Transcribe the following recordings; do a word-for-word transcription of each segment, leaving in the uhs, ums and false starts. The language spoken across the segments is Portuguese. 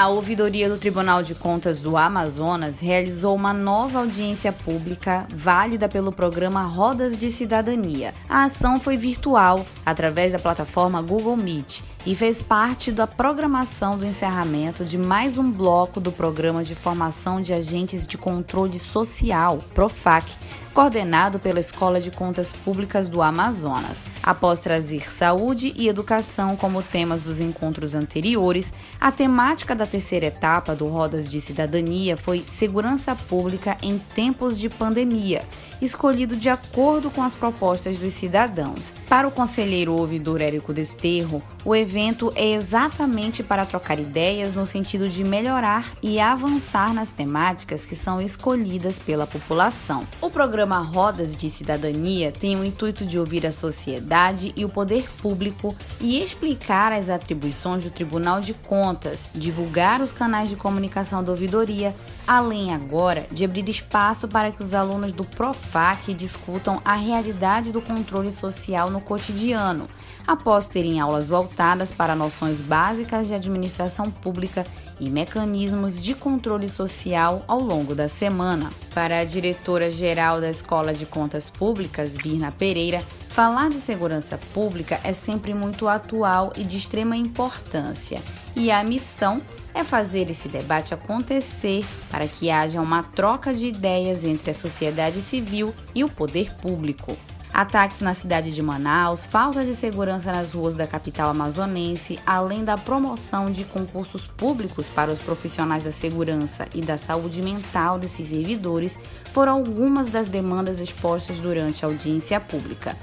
A Ouvidoria do Tribunal de Contas do Amazonas realizou uma nova audiência pública válida pelo programa Rodas de Cidadania. A ação foi virtual, através da plataforma Google Meet, e fez parte da programação do encerramento de mais um bloco do Programa de Formação de Agentes de Controle Social, Profac, coordenado pela Escola de Contas Públicas do Amazonas. Após trazer saúde e educação como temas dos encontros anteriores, a temática da terceira etapa do Rodas de Cidadania foi Segurança Pública em Tempos de Pandemia, escolhido de acordo com as propostas dos cidadãos. Para o conselheiro ouvidor Érico Desterro, o evento é exatamente para trocar ideias no sentido de melhorar e avançar nas temáticas que são escolhidas pela população. O programa Rodas de Cidadania tem o intuito de ouvir a sociedade e o poder público e explicar as atribuições do Tribunal de Contas, divulgar os canais de comunicação da ouvidoria, além agora de abrir espaço para que os alunos do Profac discutam a realidade do controle social no cotidiano, após terem aulas voltadas para noções básicas de administração pública e mecanismos de controle social ao longo da semana. Para a diretora-geral da Escola de Contas Públicas, Birna Pereira, falar de segurança pública é sempre muito atual e de extrema importância, e a missão é fazer esse debate acontecer para que haja uma troca de ideias entre a sociedade civil e o poder público. Ataques na cidade de Manaus, falta de segurança nas ruas da capital amazonense, além da promoção de concursos públicos para os profissionais da segurança e da saúde mental desses servidores, foram algumas das demandas expostas durante a audiência pública.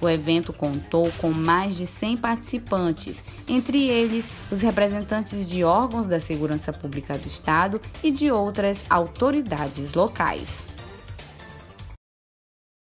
O evento contou com mais de cem participantes, entre eles os representantes de órgãos da segurança pública do estado e de outras autoridades locais.